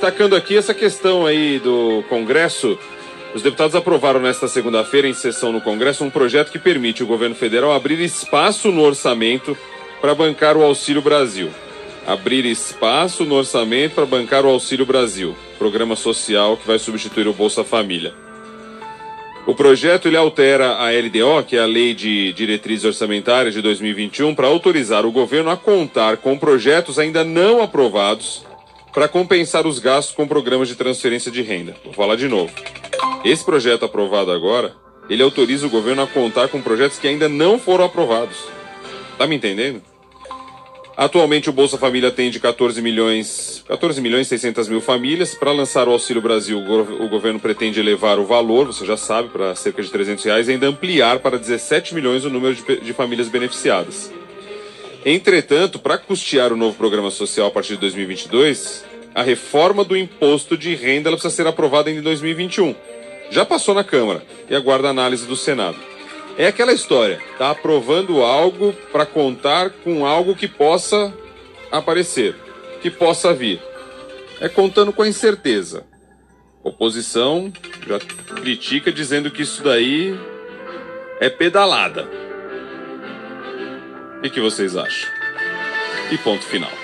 Destacando aqui essa questão aí do Congresso, os deputados aprovaram nesta segunda-feira, em sessão no Congresso, um projeto que permite o governo federal abrir espaço no orçamento para bancar o Auxílio Brasil. Abrir espaço no orçamento para bancar o Auxílio Brasil, programa social que vai substituir o Bolsa Família. O projeto ele altera a LDO, que é a Lei de Diretrizes Orçamentárias de 2021, para autorizar o governo a contar com projetos ainda não aprovados para compensar os gastos com programas de transferência de renda. Vou falar de novo. Esse projeto aprovado agora, ele autoriza o governo a contar com projetos que ainda não foram aprovados. Tá me entendendo? Atualmente o Bolsa Família atende 14.600.000 famílias. Para lançar o Auxílio Brasil, o governo pretende elevar o valor, você já sabe, para cerca de R$300, e ainda ampliar para 17 milhões o número de famílias beneficiadas. Entretanto, para custear o novo programa social a partir de 2022, a reforma do imposto de renda ela precisa ser aprovada ainda em 2021. Já passou na Câmara e aguarda a análise do Senado. É aquela história, tá aprovando algo para contar com algo que possa aparecer, que possa vir. É contando com a incerteza. A oposição já critica dizendo que isso daí é pedalada. O que vocês acham? E ponto final.